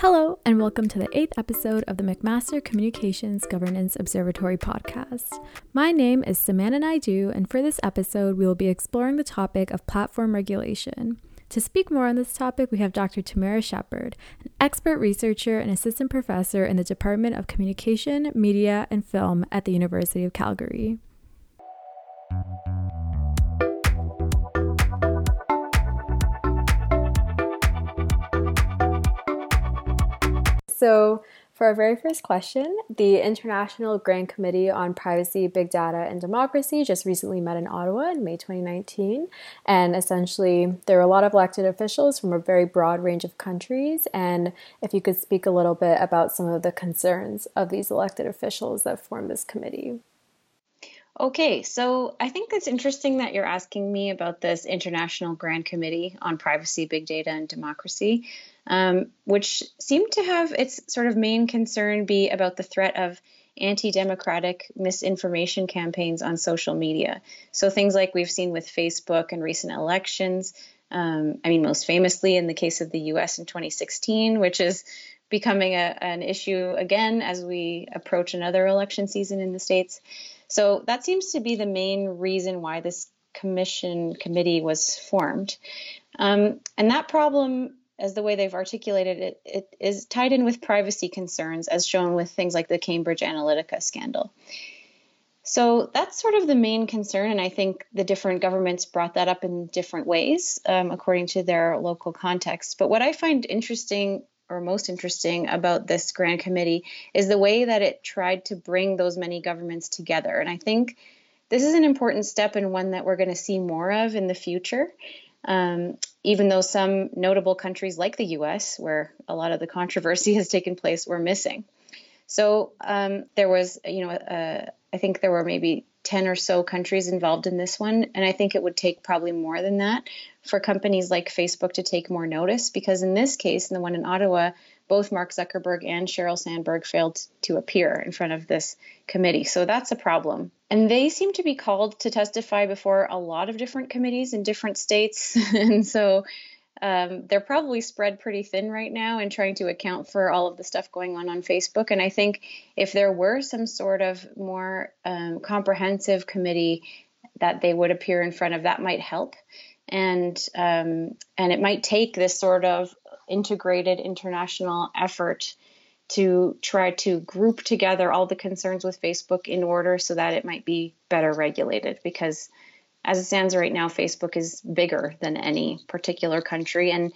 Hello, and welcome to the 8th episode of the McMaster Communications Governance Observatory podcast. My name is Samantha Naidu, and for this episode, we will be exploring the topic of platform regulation. To speak more on this topic, we have Dr. Tamara Shepherd, an expert researcher and assistant professor in the Department of Communication, Media, and Film at the University of Calgary. So for our very first question, the International Grand Committee on Privacy, Big Data, and Democracy just recently met in Ottawa in May 2019. And essentially, there were a lot of elected officials from a very broad range of countries. And if you could speak a little bit about some of the concerns of these elected officials that formed this committee. Okay, so I think it's interesting that you're asking me about this International Grand Committee on Privacy, Big Data, and Democracy, which seemed to have its sort of main concern be about the threat of anti-democratic misinformation campaigns on social media. So things like we've seen with Facebook and recent elections, most famously in the case of the US in 2016, which is becoming an issue again as we approach another election season in the States. So that seems to be the main reason why this committee was formed. And that problem, as the way they've articulated it, it is tied in with privacy concerns, as shown with things like the Cambridge Analytica scandal. So that's sort of the main concern, and I think the different governments brought that up in different ways, according to their local context. But what I find interesting or most interesting about this Grand Committee is the way that it tried to bring those many governments together. And I think this is an important step and one that we're going to see more of in the future, even though some notable countries like the US, where a lot of the controversy has taken place, were missing. So there was, I think there were maybe 10 or so countries involved in this one. And I think it would take probably more than that for companies like Facebook to take more notice, because in this case, in the one in Ottawa, both Mark Zuckerberg and Sheryl Sandberg failed to appear in front of this committee. So that's a problem. And they seem to be called to testify before a lot of different committees in different states. And so they're probably spread pretty thin right now and trying to account for all of the stuff going on Facebook. And I think if there were some sort of more comprehensive committee that they would appear in front of, that might help. And it might take this sort of integrated international effort to try to group together all the concerns with Facebook in order so that it might be better regulated, because as it stands right now, Facebook is bigger than any particular country and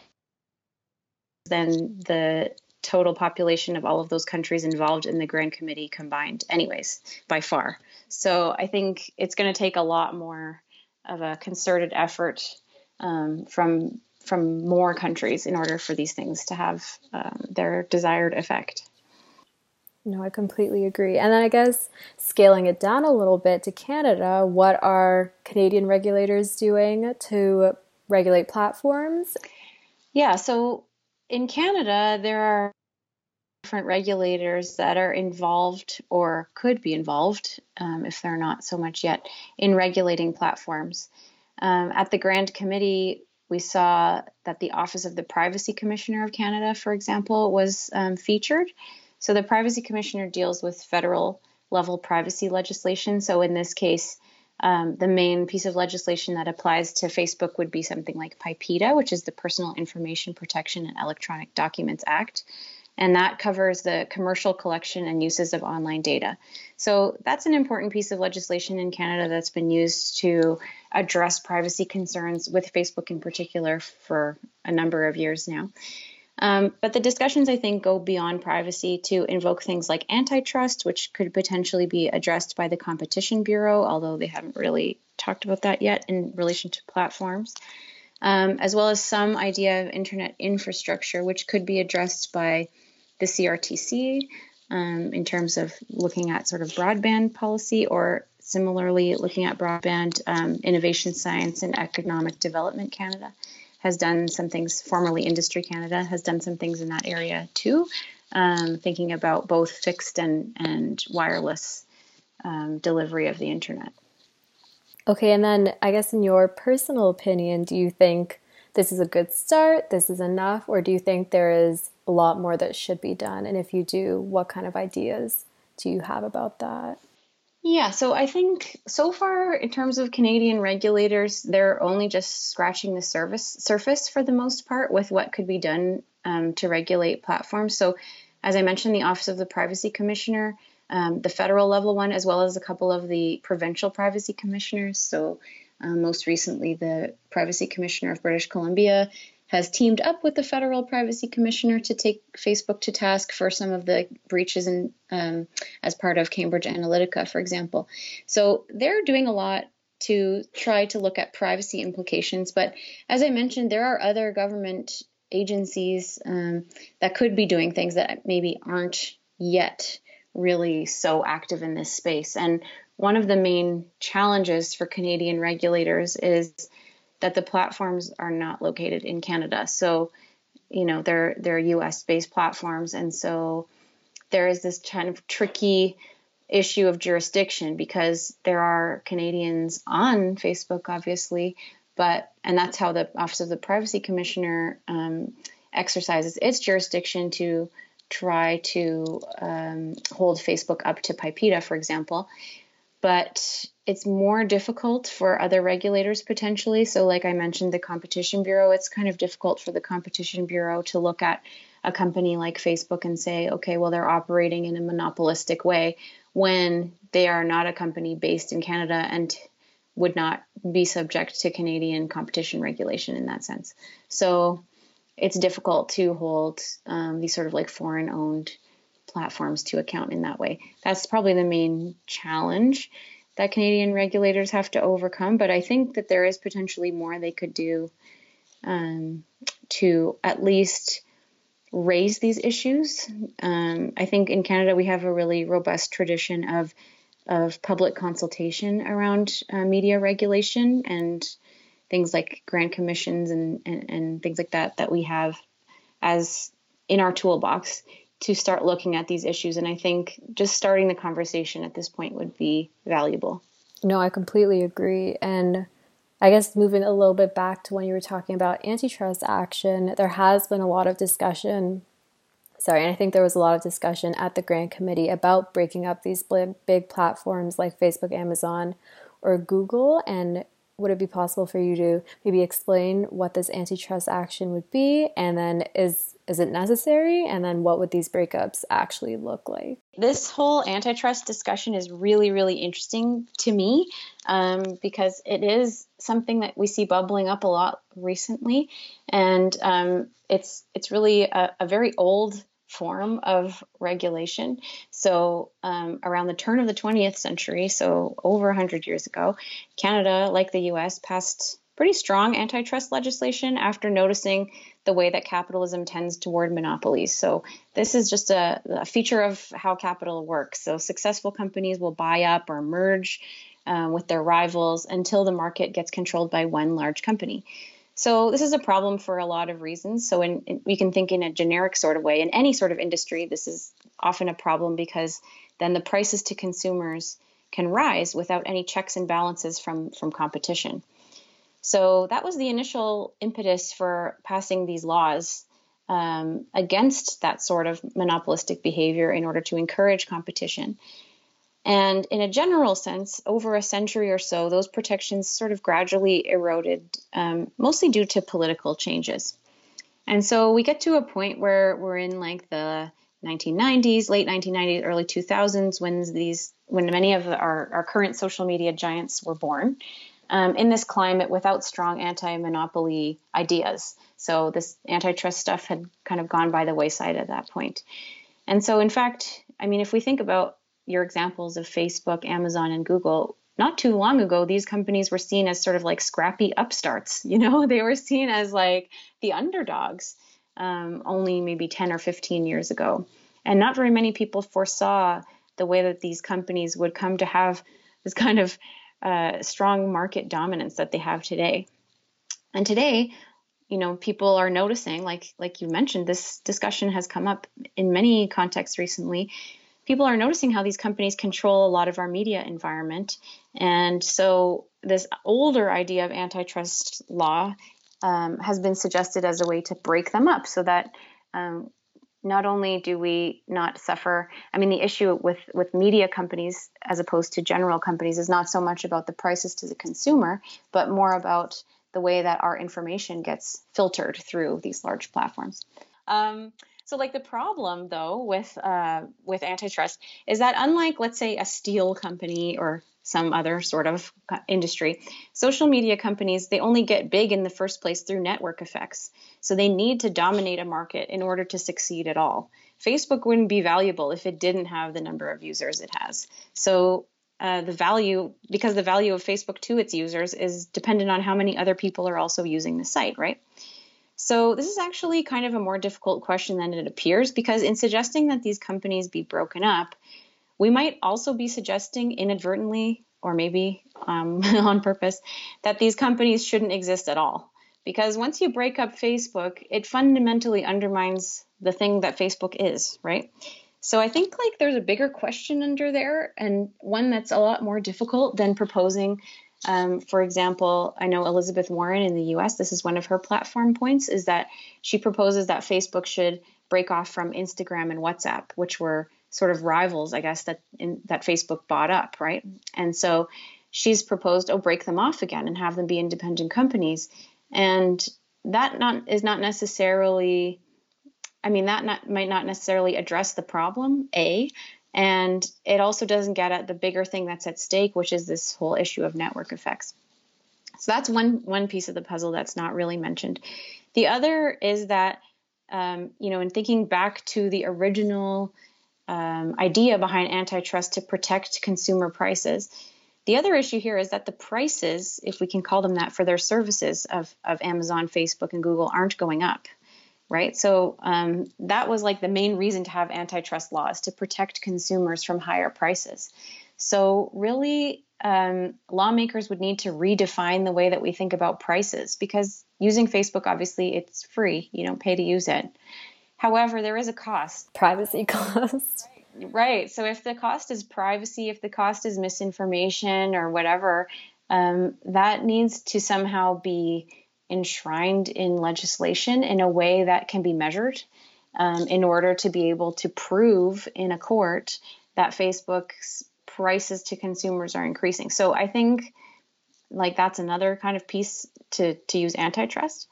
than the total population of all of those countries involved in the Grand Committee combined anyways, by far. So I think it's going to take a lot more of a concerted effort from more countries in order for these things to have their desired effect. No, I completely agree. And then I guess scaling it down a little bit to Canada, what are Canadian regulators doing to regulate platforms? Yeah, so in Canada, there are different regulators that are involved or could be involved, if they're not so much yet, in regulating platforms. At the Grand Committee, we saw that the Office of the Privacy Commissioner of Canada, for example, was featured. So the Privacy Commissioner deals with federal level privacy legislation. So in this case, the main piece of legislation that applies to Facebook would be something like PIPEDA, which is the Personal Information Protection and Electronic Documents Act. And that covers the commercial collection and uses of online data. So that's an important piece of legislation in Canada that's been used to address privacy concerns with Facebook in particular for a number of years now. But the discussions, I think, go beyond privacy to invoke things like antitrust, which could potentially be addressed by the Competition Bureau, although they haven't really talked about that yet in relation to platforms, as well as some idea of internet infrastructure, which could be addressed by the CRTC in terms of looking at sort of broadband policy, or similarly looking at broadband innovation, science, and economic development Canada. Has done some things, formerly Industry Canada, has done some things in that area too, thinking about both fixed and wireless delivery of the internet. Okay, and then I guess in your personal opinion, do you think this is a good start, this is enough, or do you think there is a lot more that should be done? And if you do, what kind of ideas do you have about that? Yeah, so I think so far in terms of Canadian regulators, they're only just scratching the surface for the most part with what could be done to regulate platforms. So as I mentioned, the Office of the Privacy Commissioner, the federal level one, as well as a couple of the provincial privacy commissioners. So most recently, the Privacy Commissioner of British Columbia has teamed up with the federal privacy commissioner to take Facebook to task for some of the breaches in, as part of Cambridge Analytica, for example. So they're doing a lot to try to look at privacy implications. But as I mentioned, there are other government agencies that could be doing things that maybe aren't yet really so active in this space. And one of the main challenges for Canadian regulators is that the platforms are not located in Canada. So, you know, they're US-based platforms. And so there is this kind of tricky issue of jurisdiction because there are Canadians on Facebook, obviously, and that's how the Office of the Privacy Commissioner exercises its jurisdiction to try to hold Facebook up to PIPEDA, for example. But it's more difficult for other regulators potentially. So like I mentioned, the Competition Bureau, it's kind of difficult for the Competition Bureau to look at a company like Facebook and say, okay, well, they're operating in a monopolistic way when they are not a company based in Canada and would not be subject to Canadian competition regulation in that sense. So it's difficult to hold these sort of like foreign-owned platforms to account in that way. That's probably the main challenge that Canadian regulators have to overcome, but I think that there is potentially more they could do to at least raise these issues. I think in Canada we have a really robust tradition of public consultation around media regulation and things like grant commissions and things like that we have as in our toolbox to start looking at these issues. And I think just starting the conversation at this point would be valuable. No, I completely agree. And I guess moving a little bit back to when you were talking about antitrust action, there has been a lot of discussion. And I think there was a lot of discussion at the Grand Committee about breaking up these big platforms like Facebook, Amazon, or Google. And would it be possible for you to maybe explain what this antitrust action would be? And then is it necessary? And then what would these breakups actually look like? This whole antitrust discussion is really, really interesting to me because it is something that we see bubbling up a lot recently. And it's really a very old form of regulation. So around the turn of the 20th century, so over 100 years ago, Canada, like the US, passed pretty strong antitrust legislation after noticing the way that capitalism tends toward monopolies. So this is just a feature of how capital works. So successful companies will buy up or merge with their rivals until the market gets controlled by one large company. So this is a problem for a lot of reasons. So we can think in a generic sort of way. In any sort of industry, this is often a problem because then the prices to consumers can rise without any checks and balances from competition. So that was the initial impetus for passing these laws against that sort of monopolistic behavior in order to encourage competition. And in a general sense, over a century or so, those protections sort of gradually eroded, mostly due to political changes. And so we get to a point where we're in like the 1990s, late 1990s, early 2000s, when many of our current social media giants were born in this climate without strong anti-monopoly ideas. So this antitrust stuff had kind of gone by the wayside at that point. And so in fact, I mean, if we think about your examples of Facebook, Amazon, and Google, not too long ago, these companies were seen as sort of like scrappy upstarts. You know, they were seen as like the underdogs only maybe 10 or 15 years ago. And not very many people foresaw the way that these companies would come to have this kind of strong market dominance that they have today. And today, you know, people are noticing, like you mentioned, this discussion has come up in many contexts recently. People are noticing how these companies control a lot of our media environment. And so this older idea of antitrust law has been suggested as a way to break them up so that not only do we not suffer, I mean, the issue with media companies as opposed to general companies is not so much about the prices to the consumer, but more about the way that our information gets filtered through these large platforms. So like the problem, though, with antitrust is that unlike, let's say, a steel company or some other sort of industry, social media companies, they only get big in the first place through network effects. So they need to dominate a market in order to succeed at all. Facebook wouldn't be valuable if it didn't have the number of users it has. So the value of Facebook to its users is dependent on how many other people are also using the site, right? So this is actually kind of a more difficult question than it appears, because in suggesting that these companies be broken up, we might also be suggesting inadvertently, or maybe on purpose, that these companies shouldn't exist at all. Because once you break up Facebook, it fundamentally undermines the thing that Facebook is, right? So I think like there's a bigger question under there, and one that's a lot more difficult than proposing, for example, I know Elizabeth Warren in the US, this is one of her platform points, is that she proposes that Facebook should break off from Instagram and WhatsApp, which were sort of rivals, I guess, that Facebook bought up, right? And so she's proposed, break them off again and have them be independent companies. And that might not necessarily address the problem, A, and it also doesn't get at the bigger thing that's at stake, which is this whole issue of network effects. So that's one piece of the puzzle that's not really mentioned. The other is that, in thinking back to the original idea behind antitrust to protect consumer prices. The other issue here is that the prices, if we can call them that, for their services of Amazon, Facebook, and Google aren't going up, right? So that was like the main reason to have antitrust laws, to protect consumers from higher prices. So really, lawmakers would need to redefine the way that we think about prices, because using Facebook, obviously, it's free. You don't pay to use it. However, there is a cost. Privacy cost. Right. So if the cost is privacy, if the cost is misinformation or whatever, that needs to somehow be enshrined in legislation in a way that can be measured in order to be able to prove in a court that Facebook's prices to consumers are increasing. So I think like that's another kind of piece to use antitrust.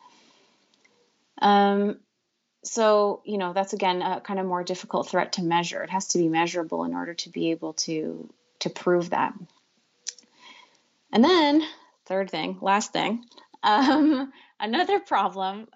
So, that's, again, a kind of more difficult threat to measure. It has to be measurable in order to be able to prove that. And then last thing, another problem,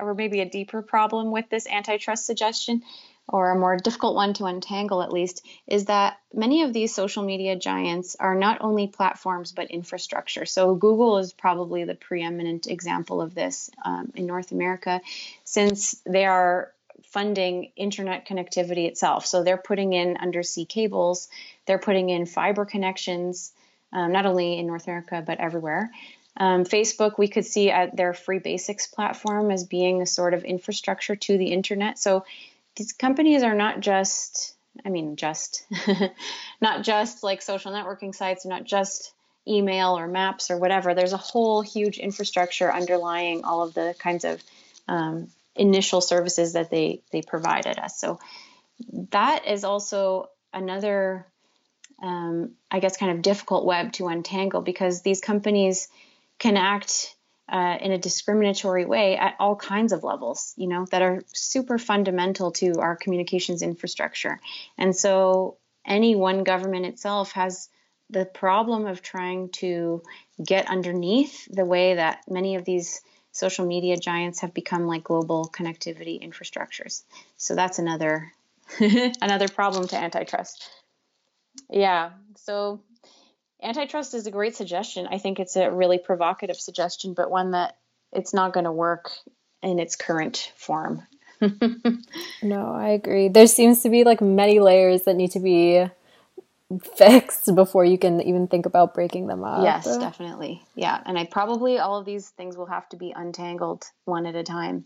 or maybe a deeper problem with this antitrust suggestion, or a more difficult one to untangle at least, is that many of these social media giants are not only platforms but infrastructure. So Google is probably the preeminent example of this in North America, since they are funding internet connectivity itself. So they're putting in undersea cables, they're putting in fiber connections, not only in North America but everywhere. Facebook, we could see at their Free Basics platform as being a sort of infrastructure to the internet. So these companies are not just like social networking sites, not just email or maps or whatever. There's a whole huge infrastructure underlying all of the kinds of initial services that they provided us. So that is also another, kind of difficult web to untangle, because these companies can act in a discriminatory way at all kinds of levels, that are super fundamental to our communications infrastructure. And so any one government itself has the problem of trying to get underneath the way that many of these social media giants have become like global connectivity infrastructures. So that's another another problem to antitrust. Yeah, so antitrust is a great suggestion. I think it's a really provocative suggestion, but one that it's not going to work in its current form. No, I agree. There seems to be like many layers that need to be fixed before you can even think about breaking them up. Yes, definitely. Yeah. And I probably all of these things will have to be untangled one at a time.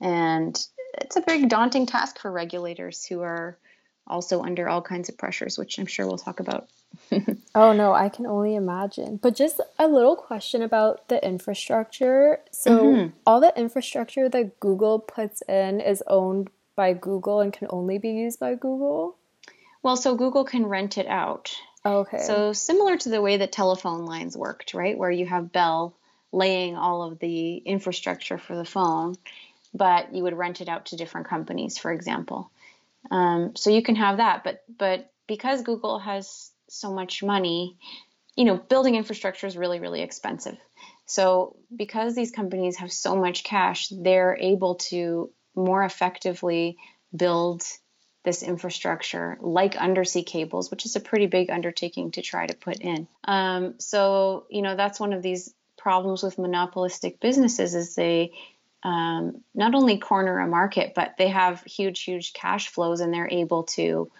And it's a big daunting task for regulators who are also under all kinds of pressures, which I'm sure we'll talk about. Oh, no, I can only imagine. But just a little question about the infrastructure. So all the infrastructure that Google puts in is owned by Google and can only be used by Google? Well, so Google can rent it out. Okay. So similar to the way that telephone lines worked, right, where you have Bell laying all of the infrastructure for the phone, but you would rent it out to different companies, for example. So you can have that. But because Google has so much money, you know, building infrastructure is really, really expensive. So because these companies have so much cash, they're able to more effectively build this infrastructure, like undersea cables, which is a pretty big undertaking to try to put in. So, you know, that's one of these problems with monopolistic businesses is they not only corner a market, but they have huge, huge cash flows, and they're able to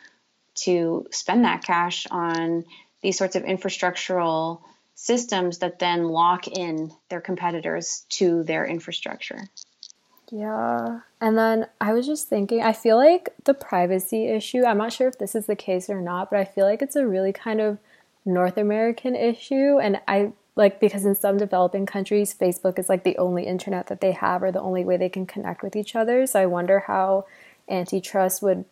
spend that cash on these sorts of infrastructural systems that then lock in their competitors to their infrastructure. Yeah. And then I was just thinking, I feel like the privacy issue, I'm not sure if this is the case or not, but I feel like it's a really kind of North American issue. And I like, because in some developing countries, Facebook is like the only internet that they have or the only way they can connect with each other. So I wonder how antitrust would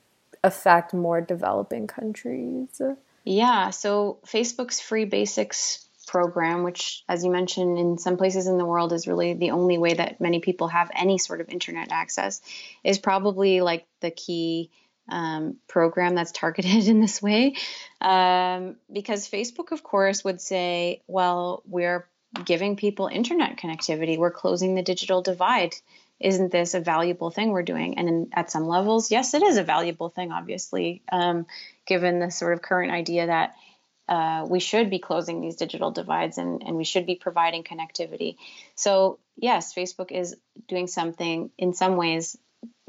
affect more developing countries. Yeah. So Facebook's Free Basics program, which, as you mentioned, in some places in the world is really the only way that many people have any sort of internet access, is probably like the key program that's targeted in this way. Because Facebook, of course, would say, well, we're giving people internet connectivity. We're closing the digital divide. Isn't this a valuable thing we're doing? And at some levels, yes, it is a valuable thing, obviously, given the sort of current idea that we should be closing these digital divides and we should be providing connectivity. So yes, Facebook is doing something in some ways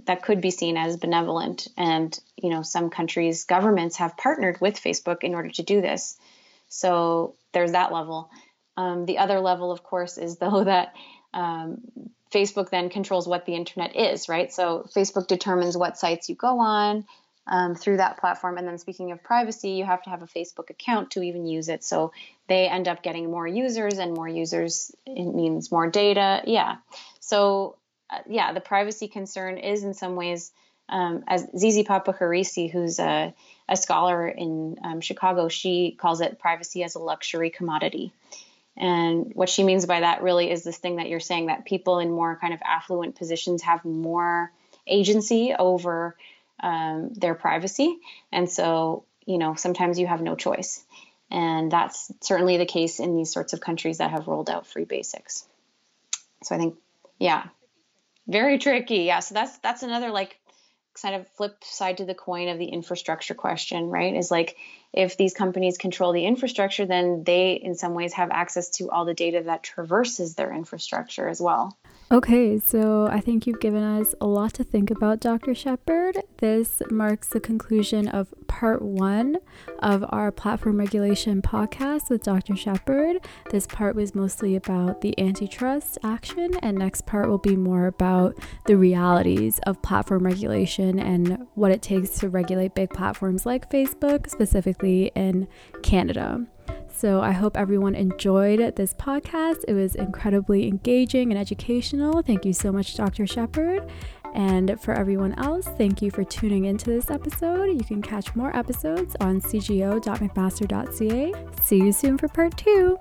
that could be seen as benevolent. And, you know, some countries' governments have partnered with Facebook in order to do this. So there's that level. The other level, of course, is though that Facebook then controls what the internet is, right? So Facebook determines what sites you go on, through that platform. And then speaking of privacy, you have to have a Facebook account to even use it. So they end up getting more users, and more users, it means more data. Yeah. So yeah, the privacy concern is in some ways, as Zizi Papacharissi, who's a scholar in Chicago, she calls it privacy as a luxury commodity. And what she means by that really is this thing that you're saying, that people in more kind of affluent positions have more agency over their privacy. And so, you know, sometimes you have no choice. And that's certainly the case in these sorts of countries that have rolled out Free Basics. So I think, yeah, very tricky. Yeah. So that's another like kind of flip side to the coin of the infrastructure question, right? Is like, if these companies control the infrastructure, then they in some ways have access to all the data that traverses their infrastructure as well. Okay, so I think you've given us a lot to think about, Dr. Shepherd. This marks the conclusion of part one of our Platform Regulation podcast with Dr. Shepherd. This part was mostly about the antitrust action, and next part will be more about the realities of platform regulation and what it takes to regulate big platforms like Facebook, specifically in Canada. So I hope everyone enjoyed this podcast. It was incredibly engaging and educational. Thank you so much, Dr. Shepherd. And for everyone else, thank you for tuning into this episode. You can catch more episodes on cgo.mcmaster.ca. See you soon for part 2.